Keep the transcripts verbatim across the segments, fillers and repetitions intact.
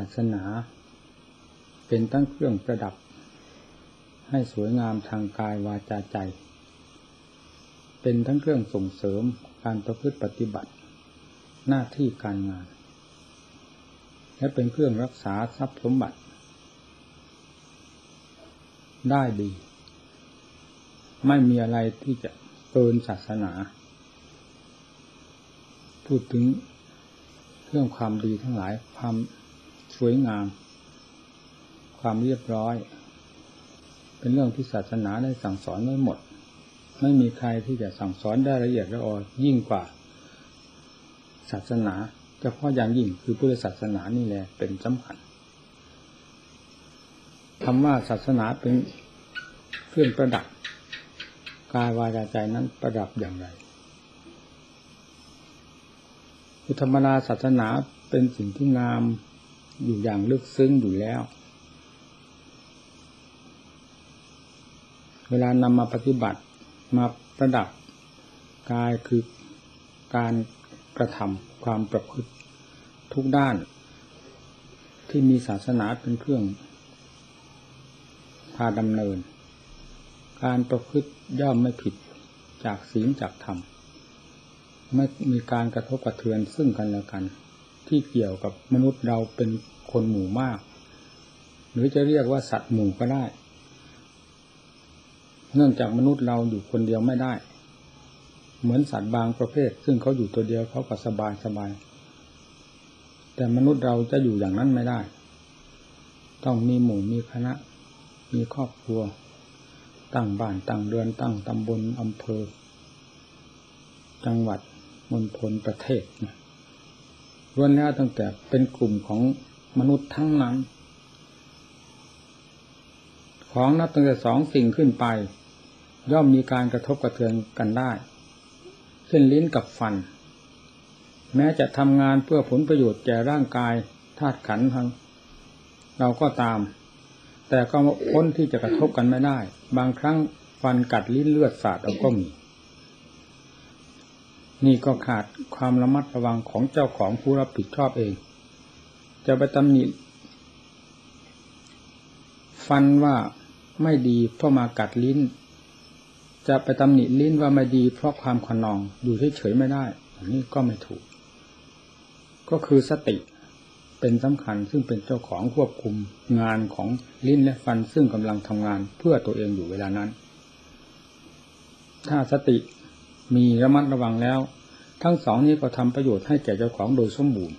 าสนาเป็นตั้งเครื่องประดับให้สวยงามทางกายวาจาใจเป็นทั้งเครื่องส่งเสริมการประพฤติปฏิบัติหน้าที่การงานและเป็นเครื่องรักษาทรัพย์สมบัติได้ดีไม่มีอะไรที่จะเกินศาสนาพูดถึงเรื่องความดีทั้งหลายความสวยงามความเรียบร้อยเป็นเรื่องที่ศาสนาได้สั่งสอนไว้หมดไม่มีใครที่จะสั่งสอนได้ละเอียดละออยิ่งกว่าศาสนาเฉพาะอย่างยิ่งคือพุทธศาสนานี่แหละเป็นสำคัญคำว่าศาสนาเป็นเครื่องประดับกายวาจาใจนั้นประดับอย่างไรธรรมราศาสนาเป็นสิ่งที่งามอยู่อย่างลึกซึ้งอยู่แล้วเวลานำมาปฏิบัติมาประดับกายคือการกระทำความประพฤติทุกด้านที่มีศาสนาเป็นเครื่องพาดำเนินการประพฤติย่อมไม่ผิดจากศีลจากธรรมไม่มีการกระทบกระเทือนซึ่งกันและกันที่เกี่ยวกับมนุษย์เราเป็นคนหมู่มากหรือจะเรียกว่าสัตว์หมู่ก็ได้เนื่องจากมนุษย์เราอยู่คนเดียวไม่ได้เหมือนสัตว์บางประเภทซึ่งเขาอยู่ตัวเดียวเขาก็สบายสบายแต่มนุษย์เราจะอยู่อย่างนั้นไม่ได้ต้องมีหมู่มีคณะมีครอบครัวตั้งบ้านตั้งเรือนตั้งตำบลอำเภอจังหวัดมณฑลประเทศล้วนแล้วตั้งแต่เป็นกลุ่มของมนุษย์ทั้งนั้นของนับตั้งแต่สองสิ่งขึ้นไปย่อมมีการกระทบกระเทือนกันได้เช่นลิ้นกับฟันแม้จะทำงานเพื่อผลประโยชน์แก่ร่างกายธาตุขันธ์ทั้งเราก็ตามแต่ก็พ้นที่จะกระทบกันไม่ได้บางครั้งฟันกัดลิ้นเลือดสาดเอาก็มีนี่ก็ขาดความระมัดระวังของเจ้าของผู้รับผิดชอบเองจะไปตำหนิฟันว่าไม่ดีเพราะมากัดลิ้นจะไปตำหนิลิ้นว่าไม่ดีเพราะความขนองอยู่เฉยๆไม่ได้อันนี้ก็ไม่ถูกก็คือสติเป็นสำคัญซึ่งเป็นเจ้าของควบคุมงานของลิ้นและฟันซึ่งกำลังทำงานเพื่อตัวเองอยู่เวลานั้นถ้าสติมีระมัดระวังแล้วทั้งสองนี้ก็ทำประโยชน์ให้แก่เจ้าของโดยสมบูรณ์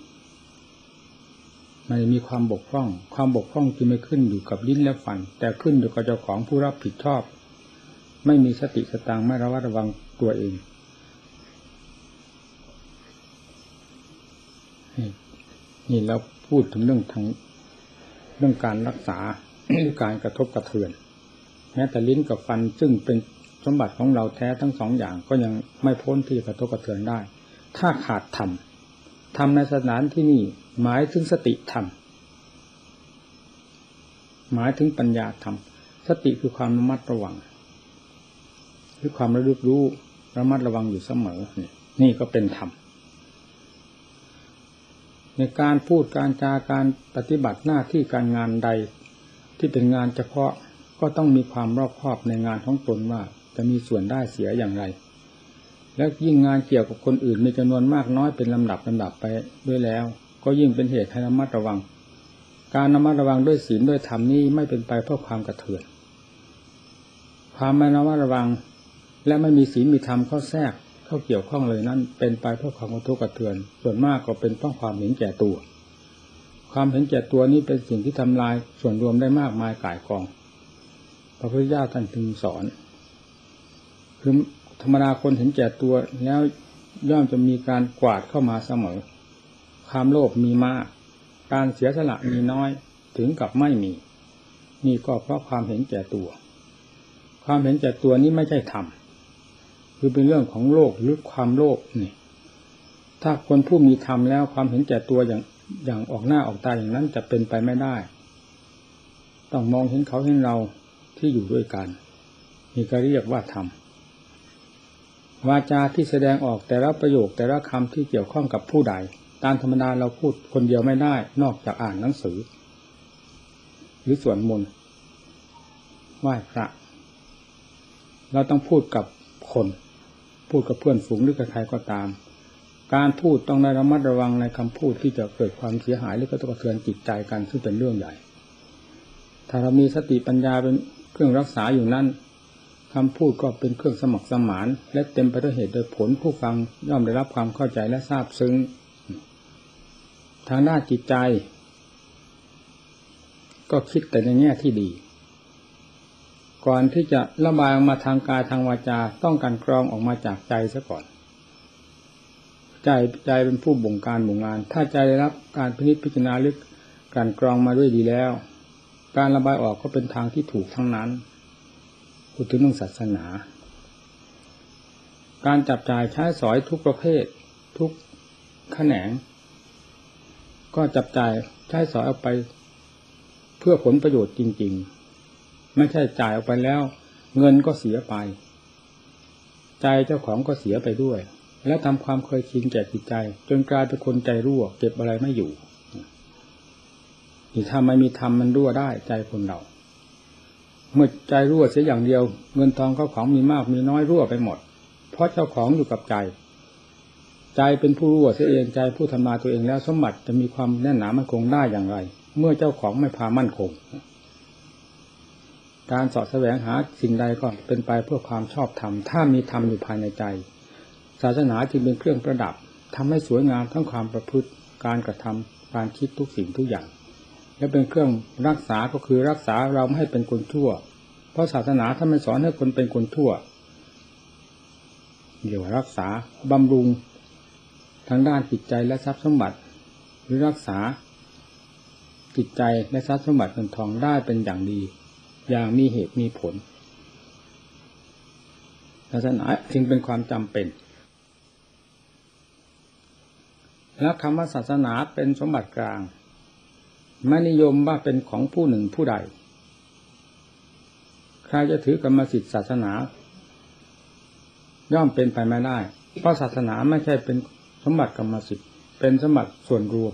ไม่มีความบกพร่องความบกพร่องจึงไม่ขึ้นอยู่กับลิ้นและฟันแต่ขึ้นอยู่กับเจ้าของผู้รับผิดชอบไม่มีสติสตังไม่ระมัดระวังตัวเองนี่เราพูดถึงเรื่องทางเรื่องการรักษาหรือการกระทบกระเทือนแม้แต่ลิ้นกับฟันซึ่งเป็นสมบัติของเราแท้ทั้งสองอย่างก็ยังไม่พ้นที่กระทบกระเทือนได้ถ้าขาดธรรมธรรมในสถานที่นี่หมายถึงสติธรรมหมายถึงปัญญาธรรมสติคือความระมัดระวังคือความระลึกรู้ระมัดระวังอยู่เสมอนี่ก็เป็นธรรมในการพูดการจาการปฏิบัติหน้าที่การงานใดที่เป็นงานเฉพาะก็ต้องมีความรอบคอบในงานของตนว่าจะมีส่วนได้เสียอย่างไรและยิ่งงานเกี่ยวกับคนอื่นมีจำนวนมากน้อยเป็นลำดับลำดับไปด้วยแล้วก็ยิ่งเป็นเหตุให้ระมัดระวังการระมัดระวังด้วยศีลด้วยธรรมนี้ไม่เป็นไปเพราะความกระเทือนความไม่ระมัดระวังและไม่มีศีลมีธรรมเข้าแทรกเข้าเกี่ยวข้องเลยนั้นเป็นไปเพราะความกระทบกระเทือนส่วนมากก็เป็นเพราะความเห็นแก่ตัวความเห็นแก่ตัวนี้เป็นสิ่งที่ทำลายส่วนรวมได้มากมายก่ายกองพระพุทธเจ้าท่านถึงสอนคือธรรมดาคนเห็นแก่ตัวแล้วย่อมจะมีการกวาดเข้ามาเสมอความโลภมีมากการเสียสละมีน้อยถึงกับไม่มีนี่ก็เพราะความเห็นแก่ตัวความเห็นแก่ตัวนี้ไม่ใช่ธรรมคือเป็นเรื่องของโลกหรือความโลภนี่ถ้าคนผู้มีธรรมแล้วความเห็นแก่ตัวอย่างอย่างออกหน้าออกตาอย่างนั้นจะเป็นไปไม่ได้ต้องมองเห็นเขาเห็นเราที่อยู่ด้วยกันนี่ก็เรียกว่าธรรมวาจาที่แสดงออกแต่ละประโยคแต่ละคำที่เกี่ยวข้องกับผู้ใด การธรรมดาเราพูดคนเดียวไม่ได้นอกจากอ่านหนังสือหรือสวดมนต์ไหว้พระเราต้องพูดกับคนพูดกับเพื่อนฝูงหรือกับใครก็ตามการพูดต้องได้ระมัดระวังในคำพูดที่จะเกิดความเสียหายหรือกระทบกระเทือนจิตใจกันซึ่งเป็นเรื่องใหญ่ถ้าเรามีสติปัญญาเป็นเครื่องรักษาอยู่นั้นคำพูดก็เป็นเครื่องสมัครสมานและเต็มไปด้วยเหตุโดยผลผู้ฟังย่อมได้รับความเข้าใจและซาบซึ้งทางด้านจิตใจก็คิดแต่ในแง่ที่ดีก่อนที่จะระบายออกมาทางกายทางวาจาต้องการกรองออกมาจากใจซะก่อนใจใจเป็นผู้บงการบงงานถ้าใจได้รับการพินิจพิจารณาลึกการกรองมาด้วยดีแล้วการระบายออกก็เป็นทางที่ถูกทั้งนั้นพูดถึงเรื่องศาสนาการจับจ่ายใช้สอยทุกประเภททุกแขนงก็จับจ่ายใช้สอยเอาไปเพื่อผลประโยชน์จริงๆไม่ใช่จ่ายออกไปแล้วเงินก็เสียไปใจเจ้าของก็เสียไปด้วยและทำความเคยชินแก่จิตใจจนกลายเป็นคนใจรั่วเก็บอะไรไม่อยู่ถ้าไม่มีธรรมมันรั่วได้ใจคนเราเมื่อใจรั่วเสียอย่างเดียวเงินทองเข้าของมีมากมีน้อยรั่วไปหมดเพราะเจ้าของอยู่กับใจใจเป็นผู้รั่วเสียเองใจผู้ทำลายตัวเองแล้วสมบัติจะมีความแน่นหนามั่นคงได้อย่างไรเมื่อเจ้าของไม่พามั่นคงการเสาะแสวงหาสิ่งใดก็เป็นไปเพื่อความชอบธรรมถ้ามีธรรมอยู่ภายในใจศาสนาจึงเป็นเครื่องประดับทำให้สวยงามทั้งความประพฤติการกระทำการคิดทุกสิ่งทุกอย่างและเป็นเครื่องรักษาก็คือรักษาเราไม่ให้เป็นคนชั่วเพราะศาสนาท่านไม่สอนให้คนเป็นคนชั่วเดี๋ยวรักษาบำรุงทางด้านจิตใจและทรัพย์สมบัติหรือรักษาจิตใจและทรัพย์สมบัติเงินทองได้เป็นอย่างดีอย่างมีเหตุมีผลศาสนาจึงเป็นความจำเป็นและคำว่าศาสนาเป็นสมบัติกลางไม่นิยมว่าเป็นของผู้หนึ่งผู้ใดใครจะถือกรรมสิทธิ์ศาสนาย่อมเป็นไปไม่ได้เพราะศาสนาไม่ใช่เป็นสมบัติกรรมสิทธิ์เป็นสมบัติส่วนรวม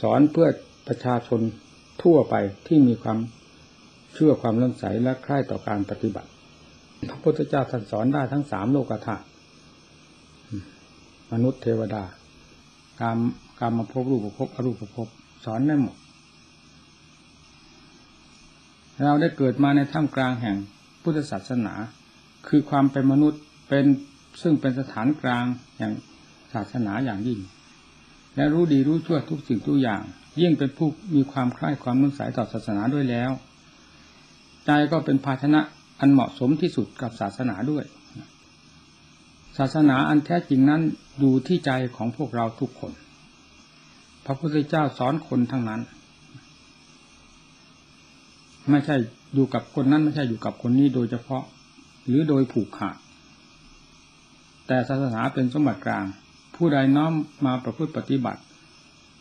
สอนเพื่อประชาชนทั่วไปที่มีความเชื่อความเลื่อมใสและใคร่ต่อการปฏิบัติพระพุทธเจ้าท่านสอนได้ทั้งสามโลกธาตุมนุษย์เทวดากามกามภพรูปภพอรูปภพสอนได้หมดเราได้เกิดมาในท่ามกลางแห่งพุทธศาสนาคือความเป็นมนุษย์เป็นซึ่งเป็นสถานกลางแห่งศาสนาอย่างยิ่งและรู้ดีรู้ชั่วทุกสิ่งทุกอย่างยิ่งเป็นผู้มีความใคร่ความมุ่งสายต่อศาสนาด้วยแล้วใจก็เป็นภาชนะอันเหมาะสมที่สุดกับศาสนาด้วยศาสนาอันแท้จริงนั้นอยู่ที่ใจของพวกเราทุกคนพระพุทธเจ้าสอนคนทั้งนั้นไม่ใช่อยู่กับคนนั้นไม่ใช่อยู่กับคนนี้โดยเฉพาะหรือโดยผูกขาดแต่ศาสนาเป็นสมบัติกลางผู้ใดน้อมมาประพฤติปฏิบัติ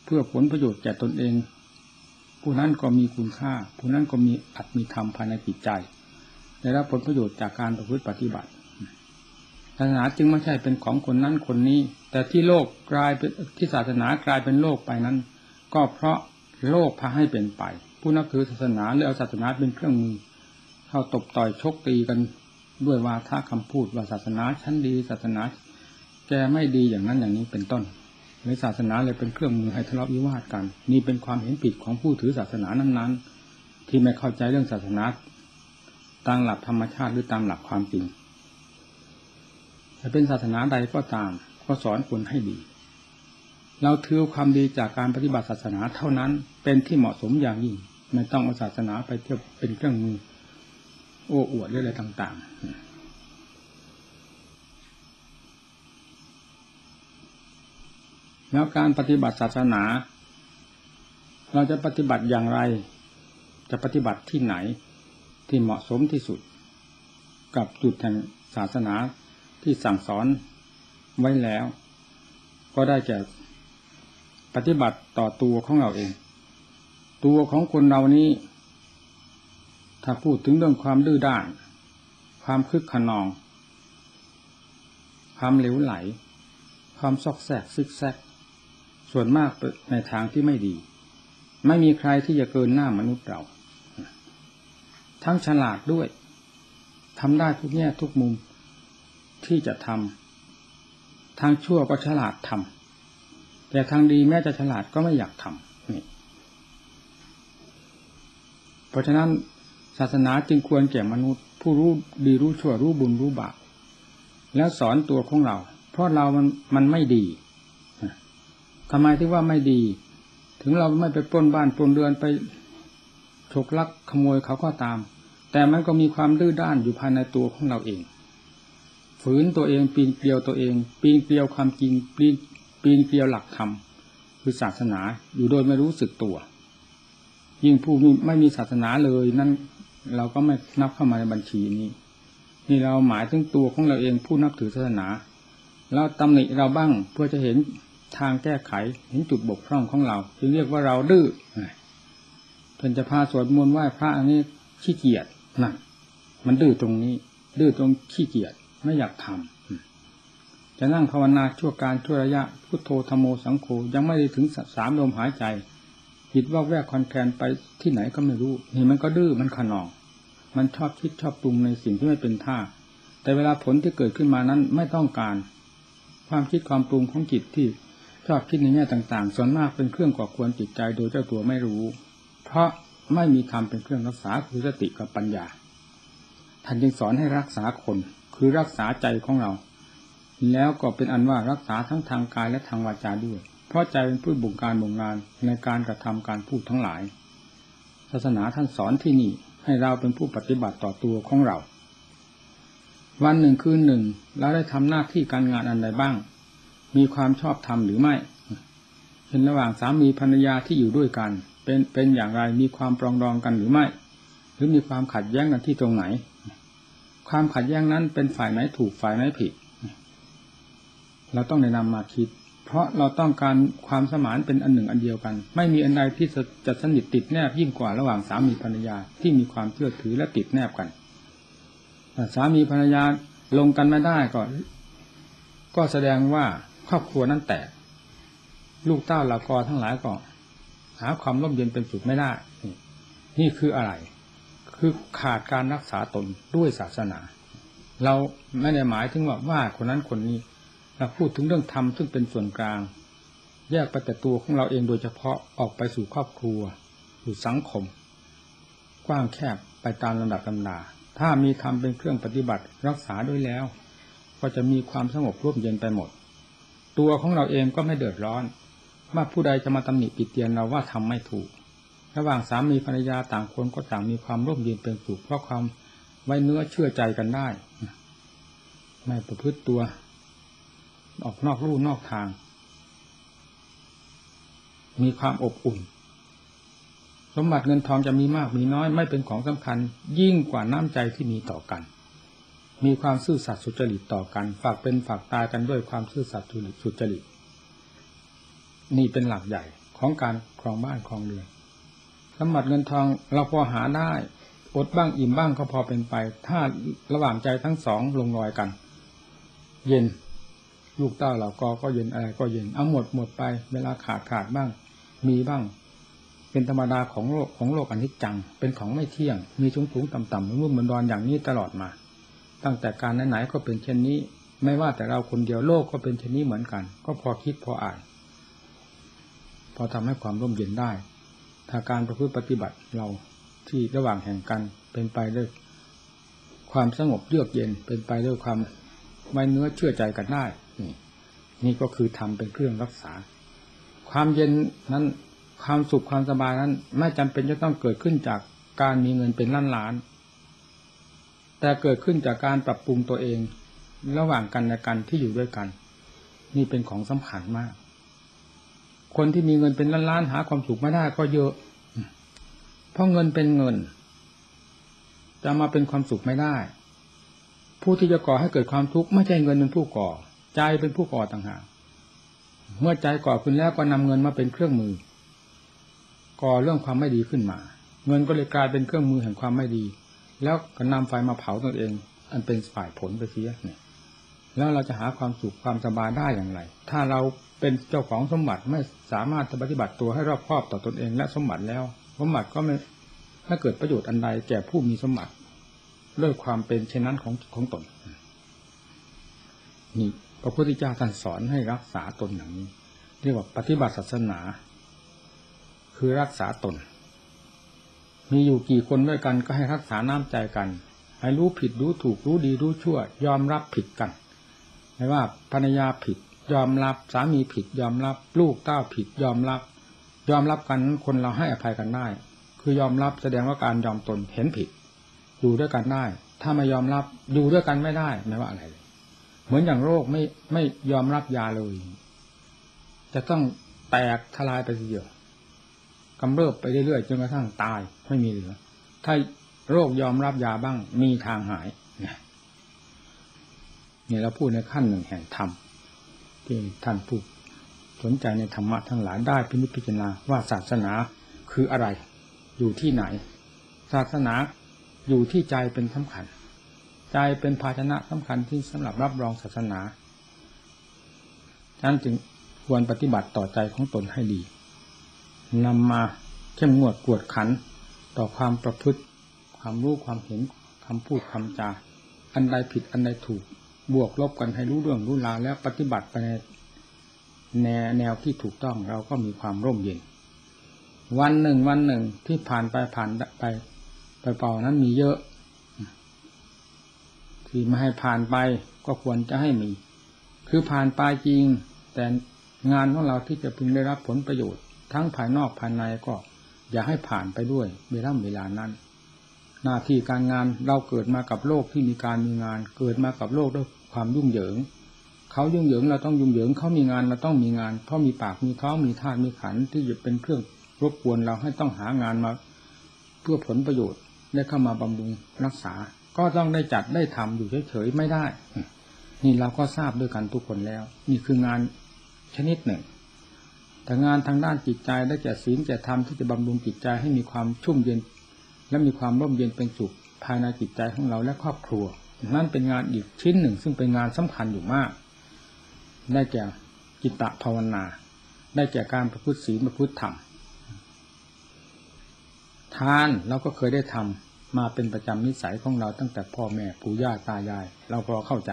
เพื่อผลประโยชน์แก่ตนเองผู้นั้นก็มีคุณค่าผู้นั้นก็มีอัตมีธรรมภายในจิตใจได้รับผลประโยชน์จากการประพฤติปฏิบัติศาสนาจึงไม่ใช่เป็นของคนนั้นคนนี้แต่ที่โลกกลายเป็นที่ศาสนากลายเป็นโลกไปนั้นก็เพราะโลกพาให้เป็นไปผู้นับถือศาสนาเลยเอาศาสนาเป็นเครื่องมือเข้าตบต่อยชกตีกันด้วยวาทะคำพูดว่าศาสนาชั้นดีศาสนาแกไม่ดีอย่างนั้นอย่างนี้เป็นต้นหรือศาสนาเลยเป็นเครื่องมือให้ทะเลาะวิวาทกันนี่เป็นความเห็นผิดของผู้ถือศาสนานั้นๆที่ไม่เข้าใจเรื่องศาสนาตามหลักธรรมชาติหรือตามหลักความจริงจะเป็นศาสนาใดก็ตามก็สอนคนให้ดีเราถือความดีจากการปฏิบัติศาสนาเท่านั้นเป็นที่เหมาะสมอย่างยิ่งไม่ต้องเอาศาสนาไปเทียบเป็นเครื่องมือโอ้อวดหรืออะไรต่างๆแล้วการปฏิบัติศาสนาเราจะปฏิบัติอย่างไรจะปฏิบัติที่ไหนที่เหมาะสมที่สุดกับจุดแห่งศาสนาที่สั่งสอนไว้แล้วก็ได้แก่ปฏิบัติต่อตัวของเราเองตัวของคนเรานี้ถ้าพูดถึงเรื่องความดื้อด้านความคึกขนองความเหลวไหลความซอกแซกซึกแซก ส่วนมากในทางที่ไม่ดีไม่มีใครที่จะเกินหน้ามนุษย์เราทั้งฉลาดด้วยทำได้ทุกแง่ทุกมุมที่จะทำทางชั่วก็ฉลาดทำแต่ทางดีแม้จะฉลาดก็ไม่อยากทำนี่เพราะฉะนั้นศาสนาจึงควรแก่มนุษย์ผู้รู้ดีรู้ชั่วรู้บุญรู้บาปแล้วสอนตัวของเราเพราะเรามันมันไม่ดีทำไมถึงว่าไม่ดีถึงเราไม่ไปปล้นบ้านปล้นเรือนไปฉกลักขโมยเขาก็ตามแต่มันก็มีความดื้อด้านอยู่ภายในตัวของเราเองฝืนตัวเองปีนเกลียวตัวเองปีนเกลียวความจริงปีนปีนเกลียวหลักธรรมคือศาสนาอยู่โดยไม่รู้สึกตัวยิ่งผู้ไม่มีศาสนาเลยนั่นเราก็ไม่นับเข้ามาในบัญชีนี้นี่เราหมายถึงตัวของเราเองผู้นับถือศาสนาแล้วตำหนิเราบ้างเพื่อจะเห็นทางแก้ไขเห็นจุดบกพร่องของเราจึงเรียกว่าเราดื้อเพิ่นจะพาสวดมนต์ไหว้พระอันนี้ขี้เกียจนะมันดื้อตรงนี้ดื้อตรงขี้เกียจไม่อยากทำจะนั่งภาวนาชั่วการชั่วระยะพุทโธธัมโมสังโฆยังไม่ได้ถึงสามลมหายใจจิตว่าแวกคอนแคลนไปที่ไหนก็ไม่รู้นี่มันก็ดื้อมันขนองมันชอบคิดชอบปรุงในสิ่งที่ไม่เป็นท่าแต่เวลาผลที่เกิดขึ้นมานั้นไม่ต้องการความคิดความปรุงของจิตที่ชอบคิดในแง่ต่างๆส่วนมากเป็นเครื่องก่อควรจิตใจโดยเจ้าตัวไม่รู้เพราะไม่มีธรรมเป็นเครื่องรักษาคือสติกับปัญญาท่านจึงสอนให้รักษาคนคือรักษาใจของเราแล้วก็เป็นอันว่ารักษาทั้งทางกายและทางวาจาด้วยเพราะใจเป็นผู้บงการบงงานในการกระทำการพูดทั้งหลายศาสนาท่านสอนที่นี่ให้เราเป็นผู้ปฏิบัติต่อตัวของเราวันหนึ่งคืนหนึ่งเราได้ทำหน้าที่การงานอันใดบ้างมีความชอบธรรมหรือไม่เห็นระหว่างสามีภรรยาที่อยู่ด้วยกันเป็นเป็นอย่างไรมีความปรองดองกันหรือไม่หรือมีความขัดแย้งกันที่ตรงไหนความขัดแย้งนั้นเป็นฝ่ายไหนถูกฝ่ายไหนผิดเราต้องแนะนำมาคิดเพราะเราต้องการความสมานเป็นอันหนึ่งอันเดียวกันไม่มีอันใดที่จะสนิทติดแนบยิ่งกว่าระหว่างสามีภรรยาที่มีความเชื่อถือและติดแนบกันสามีภรรยาลงกันไม่ได้ก็ก็แสดงว่าครอบครัวนั้นแตกลูกเต้าเหล่ากอทั้งหลายก็หาความร่มเย็นเป็นสุขไม่ได้นี่คืออะไรคือขาดการรักษาตนด้วยศาสนาเราไม่ได้หมายถึงว่าว่าคนนั้นคนนี้เราพูดถึงเรื่องธรรมซึ่งเป็นส่วนกลางแยกไปแต่ตัวของเราเองโดยเฉพาะออกไปสู่ครอบครัวสู่สังคมกว้างแคบไปตามลำดับลำดาถ้ามีธรรมเป็นเครื่องปฏิบัติรักษาด้วยแล้วก็จะมีความสงบร่มเย็นไปหมดตัวของเราเองก็ไม่เดือดร้อนว่าผู้ใดจะมาตำหนิปิดเตียนเราว่าทำไม่ถูกระหว่างสามีภรรยาต่างคนก็ต่างมีความร่มเย็นเป็นสุขเพราะความไว้เนื้อเชื่อใจกันได้ไม่ประพฤติตัวออกนอกลู่นอกทางมีความอบอุ่นสมบัติเงินทองจะมีมากมีน้อยไม่เป็นของสำคัญยิ่งกว่าน้ำใจที่มีต่อกันมีความซื่อสัตย์สุจริตต่อกันฝากเป็นฝากตายกันด้วยความซื่อสัตย์สุจริตนี่เป็นหลักใหญ่ของการครองบ้านครองเรือนสมบัติเงินทองเราพอหาได้อดบ้างอิ่มบ้างก็พอเป็นไปถ้าระหว่างใจทั้งสองลงรอยกันเย็นลูกเต้าเราก็ก็เย็นอะไรก็เย็นเอาหมดหมดไปเวลาขาดขาดบ้างมีบ้างเป็นธรรมดาของโลกของโลกอนิจจังเป็นของไม่เที่ยงมีสูงสูงต่ำต่ำเหมือนรุ่มเหมือนดอนอย่างนี้ตลอดมาตั้งแต่การไหนๆก็เป็นเช่นนี้ไม่ว่าแต่เราคนเดียวโลกก็เป็นเช่นนี้เหมือนกันก็พอคิดพออ่านพอทำให้ความร่มเย็นได้ถ้าการประพฤติปฏิบัติเราที่ระหว่างแห่งกันเป็นไปด้วยความสงบเยือกเย็นเป็นไปด้วยความไว้เนื้อเชื่อใจกันได้นี่นี่ก็คือทำเป็นเครื่องรักษาความเย็นนั้นความสุขความสบายนั้นไม่จำเป็นจะต้องเกิดขึ้นจากการมีเงินเป็นล้านล้านแต่เกิดขึ้นจากการปรับปรุงตัวเองระหว่างกันและกันที่อยู่ด้วยกันนี่เป็นของสำคัญมากคนที่มีเงินเป็นล้านๆหาความสุขไม่ได้ก็เยอะเพราะเงินเป็นเงินจะมาเป็นความสุขไม่ได้ผู้ที่จะก่อให้เกิดความทุกข์ไม่ใช่เงินเป็นผู้ก่อใจเป็นผู้ก่อต่างหากเมื่อใจก่อขึ้นแล้วก็นำเงินมาเป็นเครื่องมือก่อเรื่องความไม่ดีขึ้นมาเงินก็เลยกลายเป็นเครื่องมือแห่งความไม่ดีแล้วก็นำไฟมาเผาตนเองอันเป็นฝ่ายผลไปเสียเนี่ย แล้วเราจะหาความสุขความสบายได้อย่างไรถ้าเราเป็นเจ้าของสมบัติไม่สามารถปฏิบัติตัวให้รอบคอบต่อตนเองและสมบัติแล้วสมบัติก็ไม่ไม่เกิดประโยชน์อันใดแก่ผู้มีสมบัติด้วยความเป็นเช่นนั้นของของตนนี่พระพุทธเจ้าท่านสอนให้รักษาตนอย่างนี้เรียกว่าปฏิบัติศาสนาคือรักษาตนมีอยู่กี่คนด้วยกันก็ให้รักษาน้ำใจกันให้รู้ผิดรู้ถูกรู้ดีรู้ชั่วยอมรับผิดกันไม่ว่าภรรยาผิดยอมรับสามีผิดยอมรับลูกเต้าผิดยอมรับยอมรับกันคนเราให้อภัยกันได้คือยอมรับแสดงว่าการยอมตนเห็นผิดอยู่ด้วยกันได้ถ้าไม่ยอมรับอยู่ด้วยกันไม่ได้ไม่ว่าอะไรเหมือนอย่างโรคไม่ไม่ยอมรับยาเลยจะต้องแตกทลายไปทีเดียวกำเริบไปเรื่อยๆจนกระทั่งตายไม่มีเหลือถ้าโรคยอมรับยาบ้างมีทางหายเนี่ยเราพูดในขั้นหนึ่งแห่งธรรมที่ท่านผู้สนใจในธรรมะทั้งหลายได้พินิจพิจารณาว่าศาสนาคืออะไรอยู่ที่ไหนศาสนาอยู่ที่ใจเป็นสำคัญใจเป็นภาชนะสำคัญที่สำหรับรับรองศาสนาฉะนั้นจึงควรปฏิบัติต่อใจของตนให้ดีนำมาเข้มงวดกวดขันต่อความประพฤติความรู้ความเห็นคำพูดคำจาอันใดผิดอันใดถูกบวกลบกันให้รู้เรื่องรู้ราวแล้วปฏิบัติไปในแนวแนวที่ถูกต้องเราก็มีความร่มเย็นวันหนึ่งวันหนึ่งที่ผ่านไปผ่านไปไปเปล่านั้นมีเยอะที่ไม่ให้ผ่านไปก็ควรจะให้มีคือผ่านไปจริงแต่งานของเราที่จะพึงได้รับผลประโยชน์ทั้งภายนอกภายในก็อย่าให้ผ่านไปด้วยเวลาเวลานั้นหน้าที่การงานเราเกิดมากับโลกที่มีการมีงานเกิดมากับโลกด้วยความยุ่งเหยิงเขายุ่งเหยิงเราต้องยุ่งเหยิงเขามีงานเราต้องมีงานเพราะมีปากมีท้องมีธาตุมีขันธ์ที่จะเป็นเครื่องรบกวนเราให้ต้องหางานมาเพื่อผลประโยชน์และเข้ามาบำรุงรักษาก็ต้องได้จัดได้ทำอยู่เฉยๆไม่ได้นี่เราก็ทราบด้วยกันทุกคนแล้วนี่คืองานชนิดหนึ่งแต่งานทางด้านจิตใจได้แก่ศีลแก่ธรรมที่จะบำรุงจิตใจให้มีความชุ่มเย็นและมีความร่มเย็นเป็นสุขภายในจิตใจของเราและครอบครัวนั่นเป็นงานอีกชิ้นหนึ่งซึ่งเป็นงานสำคัญอยู่มากได้แก่จิตตภาวนาได้แก่การประพฤติศีลประพฤติธรรมทานเราก็เคยได้ทำมาเป็นประจำนิสัยของเราตั้งแต่พ่อแม่ปู่ย่าตายายเราพอเข้าใจ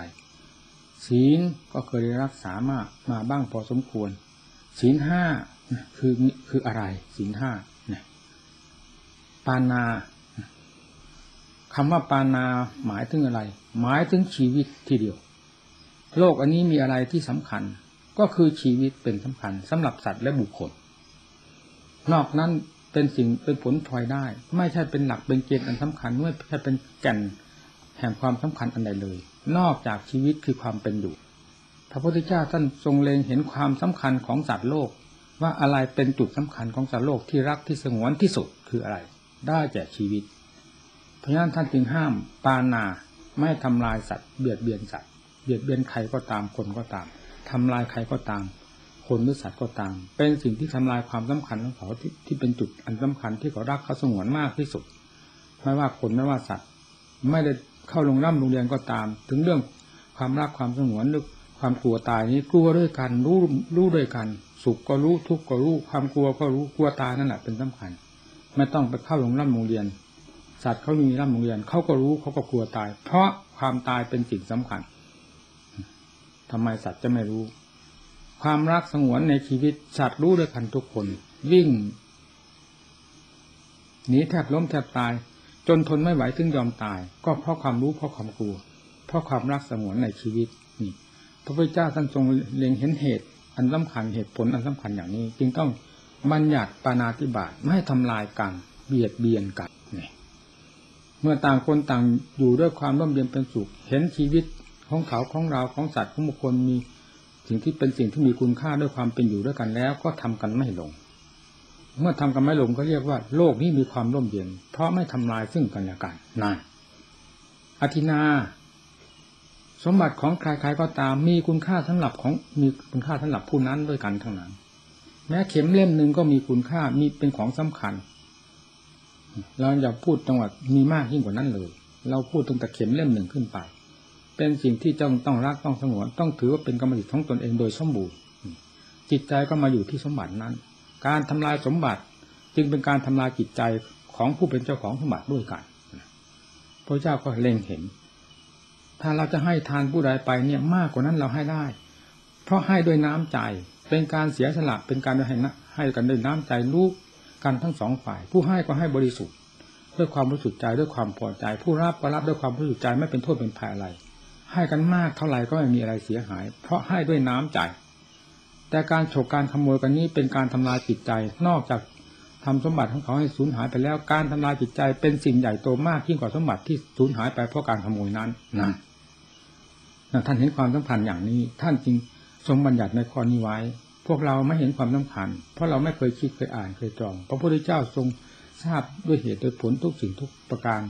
ศีลก็เคยได้รักษามามาบ้างพอสมควรศีลห้าคือคืออะไรศีลห้าปานาคำว่าปานาหมายถึงอะไรหมายถึงชีวิตทีเดียวโลกอันนี้มีอะไรที่สำคัญก็คือชีวิตเป็นสำคัญสำหรับสัตว์และบุคคลนอกนั้นเป็นสิ่งเป็นผลพลอยได้ไม่ใช่เป็นหลักเป็นเกณฑ์อันสำคัญไม่ใช่เป็นแก่นแห่งความสำคัญอันใดเลยนอกจากชีวิตคือความเป็นอยู่พระพุทธเจ้าท่านทรงเล็งเห็นความสำคัญของสัตว์โลกว่าอะไรเป็นจุดสำคัญของสัตว์โลกที่รักที่สงวนที่สุดคืออะไรได้แก่ชีวิตเพราะฉะนั้นท่านจึงห้ามปานาไม่ทำลายสัตว์เบียดเบียนสัตว์เบียดเบียนใครก็ตามคนก็ตามทำลายใครก็ตามคนหรือสัตว์ก็ตามเป็นสิ่งที่ทำลายความสำคัญของเขา ท, ที่เป็นจุดอันสำคัญที่เขารักเขาสงวนมากที่สุดไม่ว่าคนไม่ว่าสัตว์ไม่ได้เข้าโรงร่ำโรงเรียนก็ตามถึงเรื่องความรักความสงวนหรือความกลัวตายนี้กลัวด้วยกันรู้รู้ด้วยกันสุขก็รู้ทุกข์ก็รู้ความกลัวก็รู้กลัวตายนั่นแหละเป็นสำคัญไม่ต้องไปเข้าโรงร่ำโรงเรียนสัตว์เขามีร่ำโรงเรียนเขาก็รู้เขาก็กลัวตายเพราะความตายเป็นสิ่งสำคัญทำไมสัตว์จะไม่รู้ความรักสงวนในชีวิตสัตว์รู้ด้วยกันทุกคนวิ่งหนีแทบล้มแทบตายจนทนไม่ไหวถึงยอมตายก็เพราะความรู้เพราะความกลัวเพราะความรักสงวนในชีวิตนี่พระพุทธเจ้าท่านทรงเล็งเห็นเหตุอันสำคัญเหตุผลอันสำคัญอย่างนี้จึงต้องบัญญัติปานาติบาตไม่ให้ทำลายกันเบียดเบียนกันนี่เมื่อต่างคนต่างอยู่ด้วยความร่มเย็นเป็นสุขเห็นชีวิตของเขาของเราของสัตว์ของบุคคลมีสิ่งที่เป็นสิ่งที่มีคุณค่าด้วยความเป็นอยู่ด้วยกันแล้วก็ทำกันไม่ลงเมื่อทำกันไม่ลงก็เรียกว่าโลกนี้มีความร่มเย็นเพราะไม่ทำลายซึ่งกันและกันนั่นอธินาสมบัติของใครๆก็ตามมีคุณค่าสำหรับของมีคุณค่าสำหรับผู้นั้นด้วยกันทั้งนั้นแม้เข็มเล่มหนึ่งก็มีคุณค่ามีเป็นของสำคัญเราอย่าพูดจังหวะมีมากยิ่งกว่านั้นเลยเราพูดตั้งแต่เข็มเล่มหนึ่งขึ้นไป เป็นสิ่งที่จ้องต้องรักต้องสงวนต้องถือว่าเป็นกรรมสิทธิ์ของตนเองโดยสมบูรณ์จิตใจก็มาอยู่ที่สมบัตินั้นการทำลายสมบัติจึงเป็นการทำลายจิตใจของผู้เป็นเจ้าของสมบัติด้วยกันพระเจ้าก็เล็งเห็นถ้าเราจะให้ทานผู้ใดไปเนี่ยมากกว่านั้นเราให้ได้เพราะให้ด้วยน้ำใจเป็นการเสียสละเป็นการให้นะให้กันด้วยน้ำใจลูกกันทั้งสองฝ่ายผู้ให้ก็ให้บริสุทธิ์ด้วยความบริสุทธิ์ใจด้วยความพอใจผู้รับก็รับด้วยความบริสุทธิ์ใจไม่เป็นโทษเป็นภัยอะไรให้กันมากเท่าไหร่ก็ไม่มีอะไรเสียหายเพราะให้ด้วยน้ำใจแต่การฉกการขโมยกันนี้เป็นการทำลายจิตใจนอกจากทำสมบัติของเขาให้สูญหายไปแล้วการทำลายจิตใจเป็นสิ่งใหญ่โตมากยิ่งกว่าสมบัติที่สูญหายไปเพราะการขโมยนั้นนะท่านเห็นความสำคัญอย่างนี้ท่านจึงทรงบัญญัติในข้อนี้ไว้พวกเราไม่เห็นความสำคัญเพราะเราไม่เคยคิดเคยอ่านเคยตรองพระพุทธเจ้าทรงทราบด้วยเหตุด้วยผลทุกสิ่งทุกประการ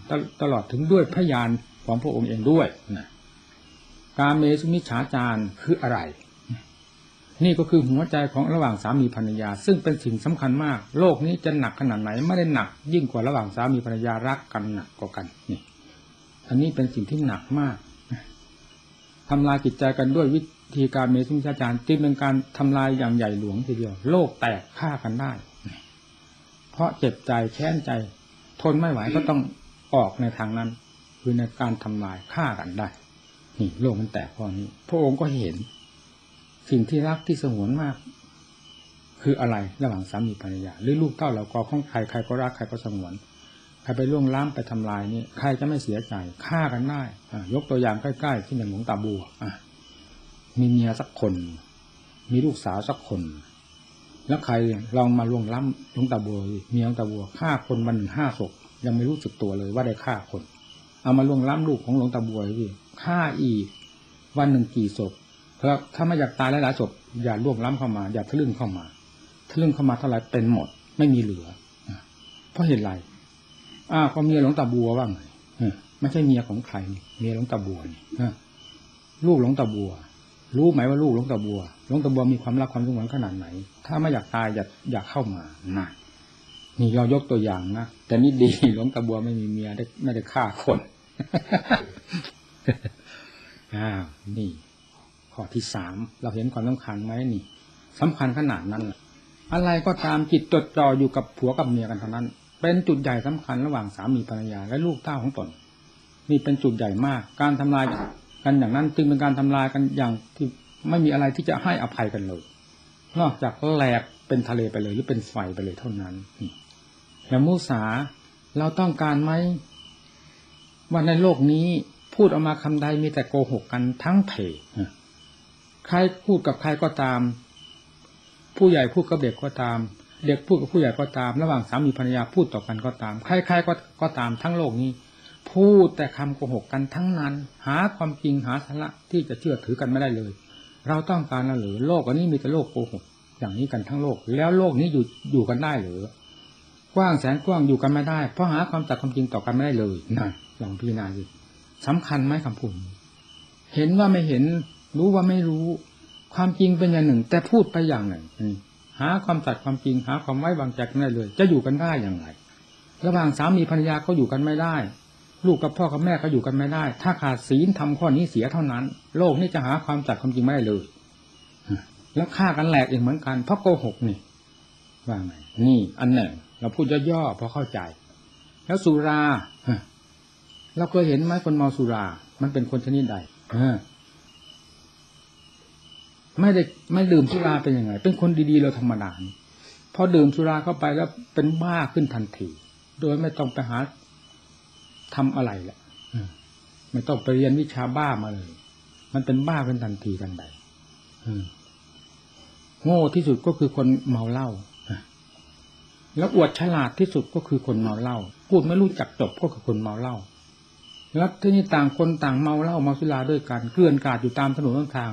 ตลอดถึงด้วยพยานของพระองค์เองด้วยนะกาเมสุมิจฉาจารคืออะไรนี่ก็คือหัวใจของระหว่างสามีภรรยาซึ่งเป็นสิ่งสำคัญมากโลกนี้จะหนักขนาดไหนไม่ได้หนักยิ่งกว่าระหว่างสามีภรรยารักกันหนักกว่ากันนี่อันนี้เป็นสิ่งที่หนักมากทำลายจิตใจกันด้วยวิธีการเมตตามิจฉาจารจึงเป็นการทำลายอย่างใหญ่หลวงทีเดียวโลกแตกฆ่ากันได้เพราะเจ็บใจแค้นใจทนไม่ไหวก็ต้องออกในทางนั้นคือในการทำลายฆ่ากันได้นี่โลกมันแตกข้อนี้พระองค์ก็เห็นสิ่งที่รักที่สงวนมากคืออะไรระหว่างสามีภรรยาหรือลูกเต้าเหล่ากอของใครใครก็รักใครก็สงวนใครไปล่วงล้ำไปทำลายนี่ใครจะไม่เสียใจฆ่ากันได้ยกตัวอย่างใกล้ๆที่อย่างหลวงตาบัวมีเมียสักคนมีลูกสาวสักคนแล้วใครลองมาล่วงล้ำหลวงตาบัวเมียหลวงตาบัวฆ่าคนมันห้าศพยังไม่รู้สึกตัวเลยว่าได้ฆ่าคนเอามาล่วงล้ำลูกของหลวงตาบัวพี่ฆ่าอีกวันหนึ่งกี่ศพเพราะถ้าไม่อยากตายหลายๆศพอย่าล่วงล้ำเข้ามาอย่าทะลึ่งเข้ามาทะลึ่งเข้ามาเท่าไรเป็นหมดไม่มีเหลือเพราะเหตุไรอ้าวก็เมียหลวงตาบัวว่างไม่ใช่เมียของใครเมียหลวงตาบัวนี่ลูกหลวงตาบัวรู้ไหมว่าลูกหลวงตาบัวหลวงตาบัวมีความรักความสงวนขนาดไหนถ้าไม่อยากตายอย่าอย่าเข้ามานะนี่ยกตัวอย่างนะแต่นี่ดีหลวงตาบัวไม่มีเมียได้ไม่ได้ฆ่าคนอ้าวนี่ข้อที่สามเราเห็นความสำคัญไหมนี่สำคัญขนาดนั้นอะไรก็ตามจิตจดจ่ออยู่กับผัวกับเมียกันเท่านั้นเป็นจุดใหญ่สำคัญระหว่างสามีภรรยาและลูกเต้าของตนนี่เป็นจุดใหญ่มากการทำลายกันอย่างนั้นจึงเป็นการทำลายกันอย่างที่ไม่มีอะไรที่จะให้อภัยกันเลยนอกจากแหลกเป็นทะเลไปเลยหรือเป็นไฟไปเลยเท่านั้นแล้วมุสาเราต้องการไหมว่าในโลกนี้พูดออกมาคำใดมีแต่โกหกกันทั้งเพใครพูดกับใครก็ตามผู้ใหญ่พูดกับเด็กก็ตามเด็กพูดกับผู้ใหญ่ก็ตามระหว่างสามีภรรยาพูดต่อกันก็ตามใครๆก็ก็ตามทั้งโลกนี้พูดแต่คำโกหกกันทั้งนั้นหาความจริงหาสาระที่จะเชื่อถือกันไม่ได้เลยเราต้องการหรือโลกอันนี้มีแต่โลกโกหกอย่างนี้กันทั้งโลกแล้วโลกนี้อยู่อยู่กันได้หรือกว้างแสนกว้างอยู่กันไม่ได้เพราะหาความสัตย์ความจริงต่อกันไม่ได้เลยนะลองพิจารณาดูสำคัญไหมคำพูดเห็นว่าไม่เห็นรู้ว่าไม่รู้ความจริงเป็นอย่างหนึ่งแต่พูดไปอย่างหนึ่งหาความสัตย์ความจริงหาความไว้วางใจกันได้เลยจะอยู่กันได้อย่างไรระหว่างสามีภรรยาก็อยู่กันไม่ได้ลูกกับพ่อกับแม่ก็อยู่กันไม่ได้ถ้าขาดศีลทำข้อนี้เสียเท่านั้นโลกนี้จะหาความสัตย์ความจริงไม่ได้เลยแล้วฆ่ากันแหลกเองเหมือนกันเพราะโกหกนี่ว่าไงนี่อันหนึ่งเราพูดย่อๆพอเข้าใจแล้วสุราเราเคยเห็นไหมคนเมาสุรามันเป็นคนชนิดใดไม่ได้ไม่ดื่มสุราเป็นยังไงเป็นคนดีๆเราธรรมดาพอดื่มสุราเข้าไปแล้วเป็นบ้าขึ้นทันทีโดยไม่ต้องไปหาทำอะไรแหละไม่ต้องไปเรียนวิชาบ้ามาเลยมันเป็นบ้าขึ้นทันทีทันใดโง่ที่สุดก็คือคนเมาเหล้าแล้วอวดฉลาดที่สุดก็คือคนเมาเหล้าพูดไม่รู้จักจบก็คือคนเมาเหล้าแล้วที่นี่ต่างคนต่างเมาเหล้าเมาสุราด้วยกันเกลื่อนกลาดอยู่ตามถนนทาง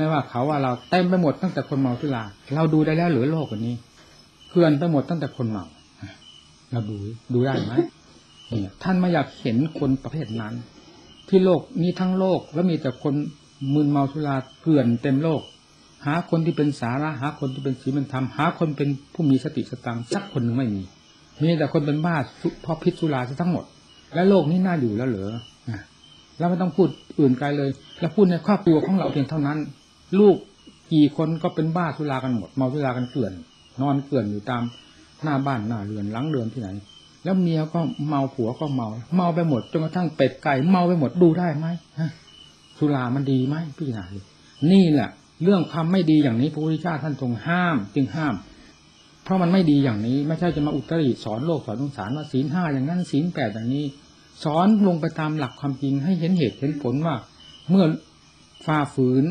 ไม่ว่าเขาว่าเราเต็มไปหมดตั้งแต่คนเมาสุราเราดูได้แล้วหรือโลกอันนี้เพื่อนไปหมดตั้งแต่คนเมาเราดูดูได้ไหมเนี่ยท่านไม่อยากเห็นคนประเภทนั้นที่โลกนี้ทั้งโลกแล้วมีแต่คนมึนเมาสุราเกลื่อนเต็มโลกหาคนที่เป็นสาระหาคนที่เป็นศีลเป็นธรรมหาคนเป็นผู้มีสติสตังสักคนหนึ่งไม่มีมีแต่คนเป็นบ้าเพราะพิษสุราทั้งหมดและโลกนี้น่าอยู่แล้วเหรอ แล้วไม่ต้องพูดอื่นไกลเลยแล้วพูดในครอบครัวของเราเพียงเท่านั้นลูกกี่คนก็เป็นบ้าสุรากันหมดเมาสุรากันเกลื่อนนอนเกลื่อนอยู่ตามหน้าบ้านหน้าเรือนหลังเรือนที่ไหนแล้วเมียก็เมาผัวก็เมาเมาไปหมดจนกระทั่งเป็ดไก่เมาไปหมดดูได้ไหมสุรามันดีไหมพี่นายนี่แหละเรื่องความไม่ดีอย่างนี้พระพุทธเจ้าท่านทรงห้ามจึงห้ามเพราะมันไม่ดีอย่างนี้ไม่ใช่จะมาอุตริสอนโลกสอนสงสารว่าศีลห้าอย่างนั้นศีลแปดอย่างนี้สอนลงไปตามหลักความจริงให้เห็นเหตุเห็นผลว่าเมื่อฝ่าฝืน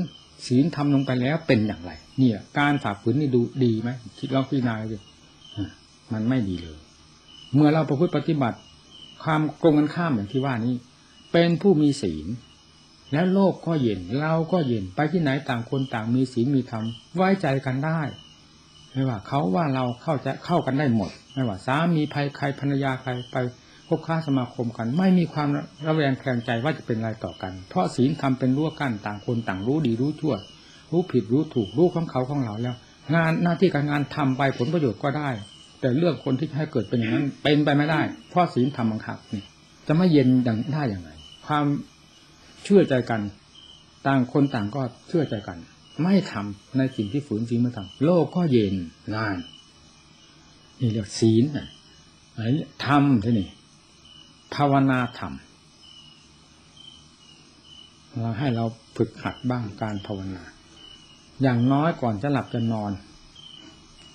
ศีลทำลงไปแล้วเป็นอย่างไรเนี่ยการฝ่าฝืนนี่ดูดีไหมคิดเราพิจารณาเลยมันไม่ดีเลยเมื่อเราประพฤติปฏิบัติความตรงกันข้ามอย่างที่ว่านี้เป็นผู้มีศีลแล้วโลกก็เย็นเราก็เย็นไปที่ไหนต่างคนต่างมีศีลมีธรรมไว้ใจกันได้ไม่ว่าเขาว่าเราเข้าใจเข้ากันได้หมดไม่ว่าสามีภัยใครภรรยาใครไปคบค้าสมาคมกันไม่มีความระแวงแคลงใจว่าจะเป็นอะไรต่อกันเพราะศีลธรรมเป็นรั้วกั้นต่างคนต่างรู้ดีรู้ชั่วรู้ผิดรู้ถูกรู้ของเขาของเราแล้วงานหน้าที่การงานทำไปผลประโยชน์ก็ได้แต่เรื่องคนที่ให้เกิดเป็นอย่างนั้นเป็นไปไม่ได้เพราะศีลธรรมบังคับนี่จะไม่เย็นอย่างได้อย่างไรความเชื่อใจกันต่างคนต่างก็เชื่อใจกันไม่ทำในสิ่งที่ฝืนศีลไม่ทำโลกก็เย็นนานนี่เรียกศีลน่ะไอ้ธรรมที่นี่ภาวนาธรรมเราให้เราฝึกหัดบ้างการภาวนาอย่างน้อยก่อนจะหลับจะนอน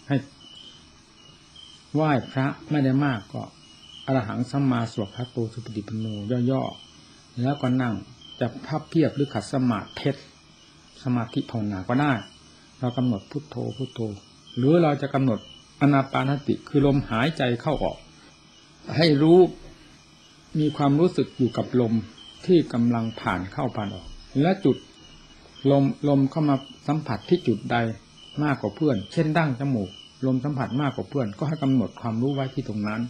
ให้ไหว้พระไม่ได้มากก็อรหังสัมมาสัพพะโตสุปฏิปันโนย่อๆแล้วก็นั่งจะพับเพียบหรือขัดสมาธิเพชรสมาธิภาวนาก็ได้เรากำหนดพุทโธพุทโธหรือเราจะกำหนดอานาปานสติคือลมหายใจเข้าออกให้รู้มีความรู้สึกอยู่กับลมที่กำลังผ่านเข้าผ่านออกและจุดลมลมเข้ามาสัมผัสที่จุดใดมากกว่าเพื่อนเช่นดั้งจมูกลมสัมผัสมากกว่าเพื่อนก็ให้กำหนดความรู้ไว้ที่ตรงนั้น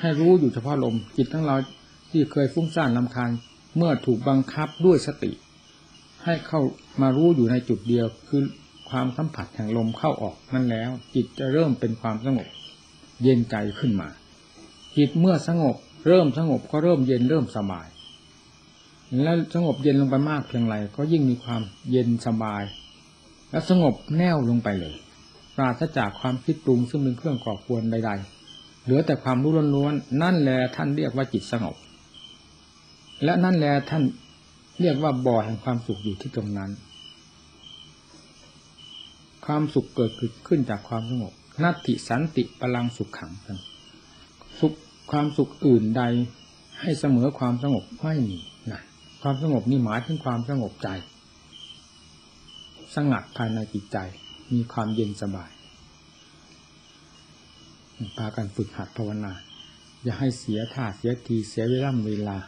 ให้รู้อยู่เฉพาะลมจิตของเราที่เคยฟุ้งซ่านรำคาญเมื่อถูกบังคับด้วยสติให้เข้ามารู้อยู่ในจุดเดียวคือความสัมผัสแห่งลมเข้าออกนั่นแล้วจิตจะเริ่มเป็นความสงบเย็นใจขึ้นมาจิตเมื่อสงบเริ่มสงบก็เริ่มเย็นเริ่มสบายแล้วสงบเย็นลงไปมากเพียงไรก็ยิ่งมีความเย็นสบายและสงบแน่วลงไปเลยปราศจากความคิดปรุงซึ่งเป็นเครื่องก่อควรใดๆเหลือแต่ความรู้ล้วนๆนั่นแหละท่านเรียกว่าจิตสงบและนั่นแหละท่านเรียกว่าบ่อแห่งความสุขอยู่ที่ตรงนั้นความสุขเกิดขึ้นจากความสงบนัตถิสันติพลังสุขขังสุขความสุขอื่นใดให้เสมอความสงบไม่มีนะความสงบนี่หมายถึงความสงบใจสงัดภายในจิตใจมีความเย็นสบายพากันฝึกหัดภาวนาอย่าให้เสียท่าเสียทีเสียเวลาเวลา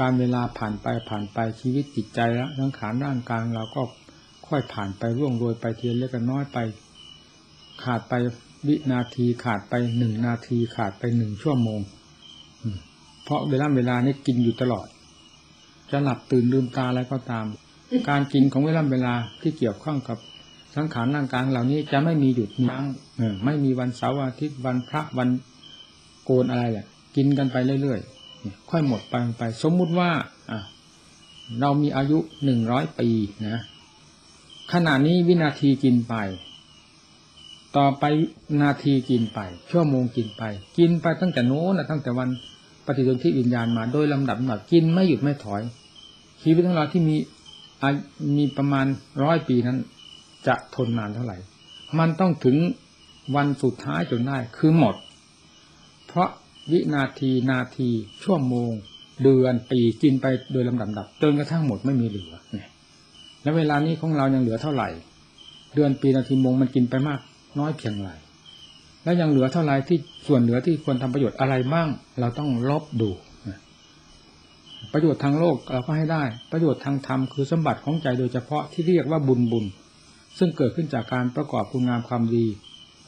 การเวลาผ่านไปผ่านไปชีวิตจิตใจและสังขารร่างกายเราก็ค่อยผ่านไปร่วงโรยไปเทียนเล็กน้อยไปขาดไปวินาทีขาดไปหนึ่งนาทีขาดไปหนึ่งชั่วโมงเพราะเวลาเวลานี้กินอยู่ตลอดจะหลับตื่นลืมตาอะไรก็ตามการกินของเวลาเวลาที่เกี่ยวข้องกับสังขารร่างกายเหล่านี้จะไม่มีหยุดยั้งไม่มีวันเสาร์อาทิตย์วันพระวันโกนอะไรแหละกินกันไปเรื่อยๆค่อยหมดไปไปสมมุติว่าเรามีอายุหนึ่งร้อยปีนะขณะนี้วินาทีกินไปต่อไปนาทีกินไปชั่วโมงกินไปกินไปตั้งแต่โน้นนะตั้งแต่วันปฏิสนธิวิญญาณมาโดยลำดับแบบกินไม่หยุดไม่ถอยชีวิตของเราที่มีมีประมาณร้อยปีนั้นจะทนนานเท่าไหร่มันต้องถึงวันสุดท้ายจนได้คือหมดเพราะวินาทีนาทีชั่วโมงเดือนปีกินไปโดยลำดับจนกระทั่งหมดไม่มีเหลือและเวลานี้ของเรายังเหลือเท่าไหร่เดือนปีนาทีมงมันกินไปมากน้อยเพียงไรและยังเหลือเท่าไรที่ส่วนเหลือที่ควรทำประโยชน์อะไรบ้างเราต้องลบดูประโยชน์ทางโลกเราก็ให้ได้ประโยชน์ทางธรรมคือสมบัติของใจโดยเฉพาะที่เรียกว่าบุญบุญซึ่งเกิดขึ้นจากการประกอบคุณงามความดี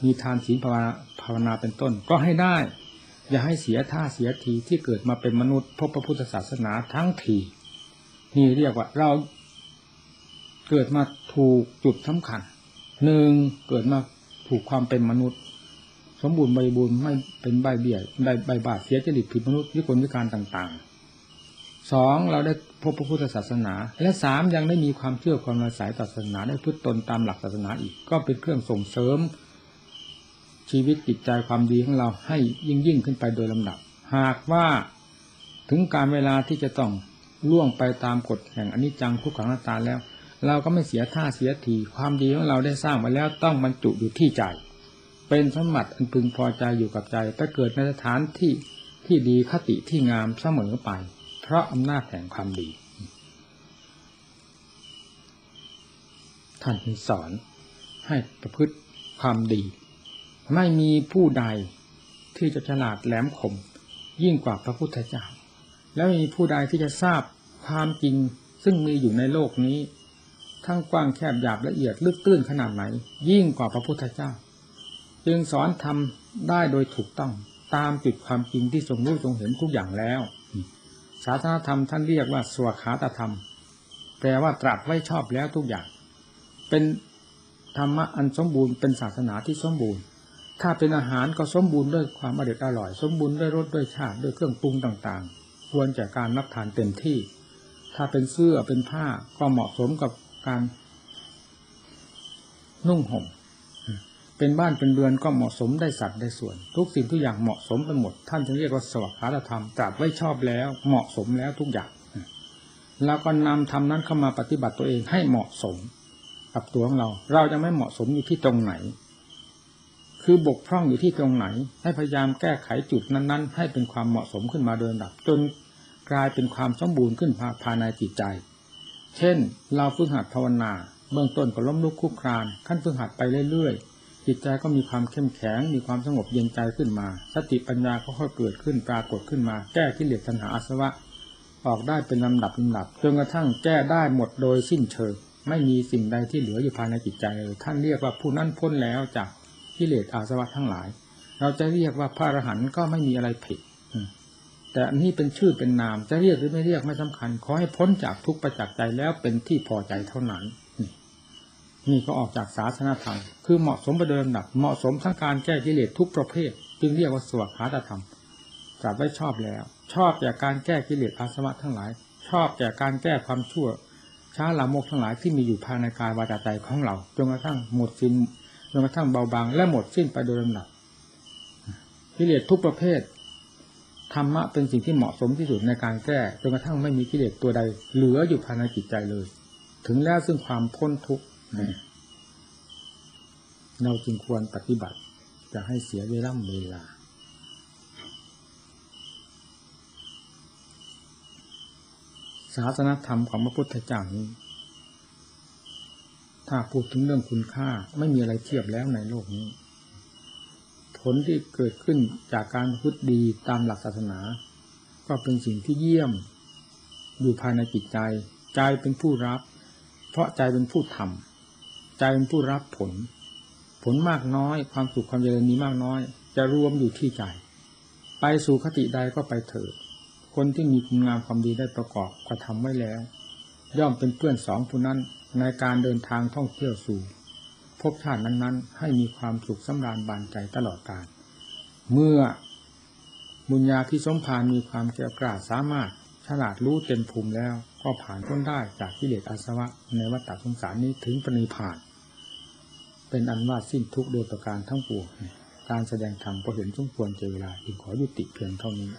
มีทานศีลภาวนาเป็นต้นก็ให้ได้อย่าให้เสียท่าเสียทีที่เกิดมาเป็นมนุษย์พบพระพุทธศาสนาทั้งทีนี่เรียกว่าเราเกิดมาถูกจุดสำคัญหนึ่งเกิดมาถูกความเป็นมนุษย์สมบูรณ์บริบูรณ์ไม่เป็นใบเบี้ยใบใบบาดเสียจริตผิดมนุษย์วิกลวิการต่างๆ สองเราได้พบพระพุทธศาสนาและสามยังได้มีความเชื่อความอาศัยต่อศาสนาได้พึ่งตนตามหลักศาสนาอีกก็เป็นเครื่องส่งเสริมชีวิตจิตใจความดีของเราให้ยิ่งยิ่งขึ้นไปโดยลำดับหากว่าถึงการเวลาที่จะต้องล่วงไปตามกฎแห่งอนิจจังทุกขังอนัตตาแล้วเราก็ไม่เสียท่าเสียทีความดีของเราได้สร้างไว้แล้วต้องบรรจุอยู่ที่ใจเป็นสมบัติอันพึงพอใจอยู่กับใจไปเกิดในสถานที่ที่ดีคติที่งามเสมอไปเพราะอำนาจแห่งความดีท่านสอนให้ประพฤติความดีไม่มีผู้ใดที่จะฉลาดแหลมคมยิ่งกว่าพระพุทธเจ้าและไม่มีผู้ใดที่จะทราบความจริงซึ่งมีอยู่ในโลกนี้ทั้งกว้างแคบหยาบละเอียดลึกตื้นขนาดไหนยิ่งกว่าพระพุทธเจ้าจึงสอนทำได้โดยถูกต้องตามจุดความจริงที่ทรงรู้ทรงเห็นทุกอย่างแล้วศาสนธรรมท่านเรียกว่าสวขาตธรรมแปลว่าตรัสไว้ชอบแล้วทุกอย่างเป็นธรรมะอันสมบูรณ์เป็นศาสนาที่สมบูรณ์ถ้าเป็นอาหารก็สมบูรณ์ด้วยความอร่อยอร่อยสมบูรณ์ด้วยรสด้วยชาติด้วยเครื่องปรุงต่างๆควรจากการรับทานเต็มที่ถ้าเป็นเสื้อเป็นผ้าก็เหมาะสมกับการนุ่งห่มเป็นบ้านเป็นเรือนก็เหมาะสมได้สัดได้ส่วนทุกสิ่งทุกอย่างเหมาะสมไปหมดท่านจึงเรียกว่าสวขาตธรรมตรัสไว้ชอบแล้วเหมาะสมแล้วทุกอย่างแล้วก็นำธรรมนั้นเข้ามาปฏิบัติตัวเองให้เหมาะสมกับตัวของเราเราจะไม่เหมาะสมอยู่ที่ตรงไหนคือบกพร่องอยู่ที่ตรงไหนให้พยายามแก้ไขจุดนั้นๆให้เป็นความเหมาะสมขึ้นมาโดยลำดับจนกลายเป็นความสมบูรณ์ขึ้นภายในจิตใจเช่นเราฝึกหัดภาวนาเบื้องต้นก็ล้มลุกคลุกคลานขั้นฝึกหัดไปเรื่อยๆจิตใจก็มีความเข้มแข็งมีความสงบเย็นใจขึ้นมาสติปัญญาก็ค่อยเกิดขึ้นปรากฏขึ้นมาแก้กิเลสตัณหาอาสวะออกได้เป็นลำดับลำดับจนกระทั่งแก้ได้หมดโดยสิ้นเชิงไม่มีสิ่งใดที่เหลืออยู่ภายในจิตใจเลยท่านเรียกว่าผู้นั้นพ้นแล้วจากกิเลสอาสวะทั้งหลายเราจะเรียกว่าพระอรหันต์ก็ไม่มีอะไรผิดแต่อันนี้เป็นชื่อเป็นนามจะเรียกหรือไม่เรียกไม่สำคัญขอให้พ้นจากทุกข์ประจักษ์ใจแล้วเป็นที่พอใจเท่านั้นนี่นี่ก็ออกจากศาสนธรรมคือเหมาะสมประเดิมดับเหมาะสมทั้งการแก้กิเลสทุกประเภทจึงเรียกว่าสวขาตธรรมตรัสไว้ชอบแล้วชอบแก่การแก้กิเลสอาสวะทั้งหลายชอบแก่การแก้ความชั่วช้าละโมกทั้งหลายที่มีอยู่ภายในกายวาจาใจของเราจนกระทั่งหมดสิ้นจนกระทั่งเบาบางและหมดสิ้นไปโดยลำดับกิเลสทุกประเภทธรรมะเป็นสิ่งที่เหมาะสมที่สุดในการแก้จนกระทั่งไม่มีกิเลสตัวใดเหลืออยู่ภายในจิตใจเลยถึงแล้วซึ่งความพ้นทุกข์เราจึงควรปฏิบัติจะให้เสียเวลาเวลาศาสนธรรมของพระพุทธเจ้านี้ถ้าพูดถึงเรื่องคุณค่าไม่มีอะไรเทียบแล้วในโลกนี้ผลที่เกิดขึ้นจากการพูดดีตามหลักศาสนาก็เป็นสิ่งที่เยี่ยมอยู่ภายในจิตใจใจเป็นผู้รับเพราะใจเป็นผู้ทำใจเป็นผู้รับผลผลมากน้อยความสุขความเจริญนี้มากน้อยจะรวมอยู่ที่ใจไปสู่คติใดก็ไปเถิดคนที่มีคุณงามความดีได้ประกอบกระทำไว้แล้วย่อมเป็นเพื่อนสองผู้นั้นในการเดินทางท่องเที่ยวสู่พบชาตินั้นๆให้มีความสุขสำราญบานใจตลอดกาลเมื่อบุญญาภิสมภารมีความเกลียวกล้าสามารถฉลาดรู้เต็มภูมิแล้วก็ผ่านพ้นได้จากกิเลสอาสวะในวัฏสงสารนี้ถึงปณิพพานเป็นอันว่าสิ้นทุกข์โดยประการทั้งปวงการแสดงธรรมก็เห็นสมควรเจรเวลาจึงขอยุติเพียงเท่านี้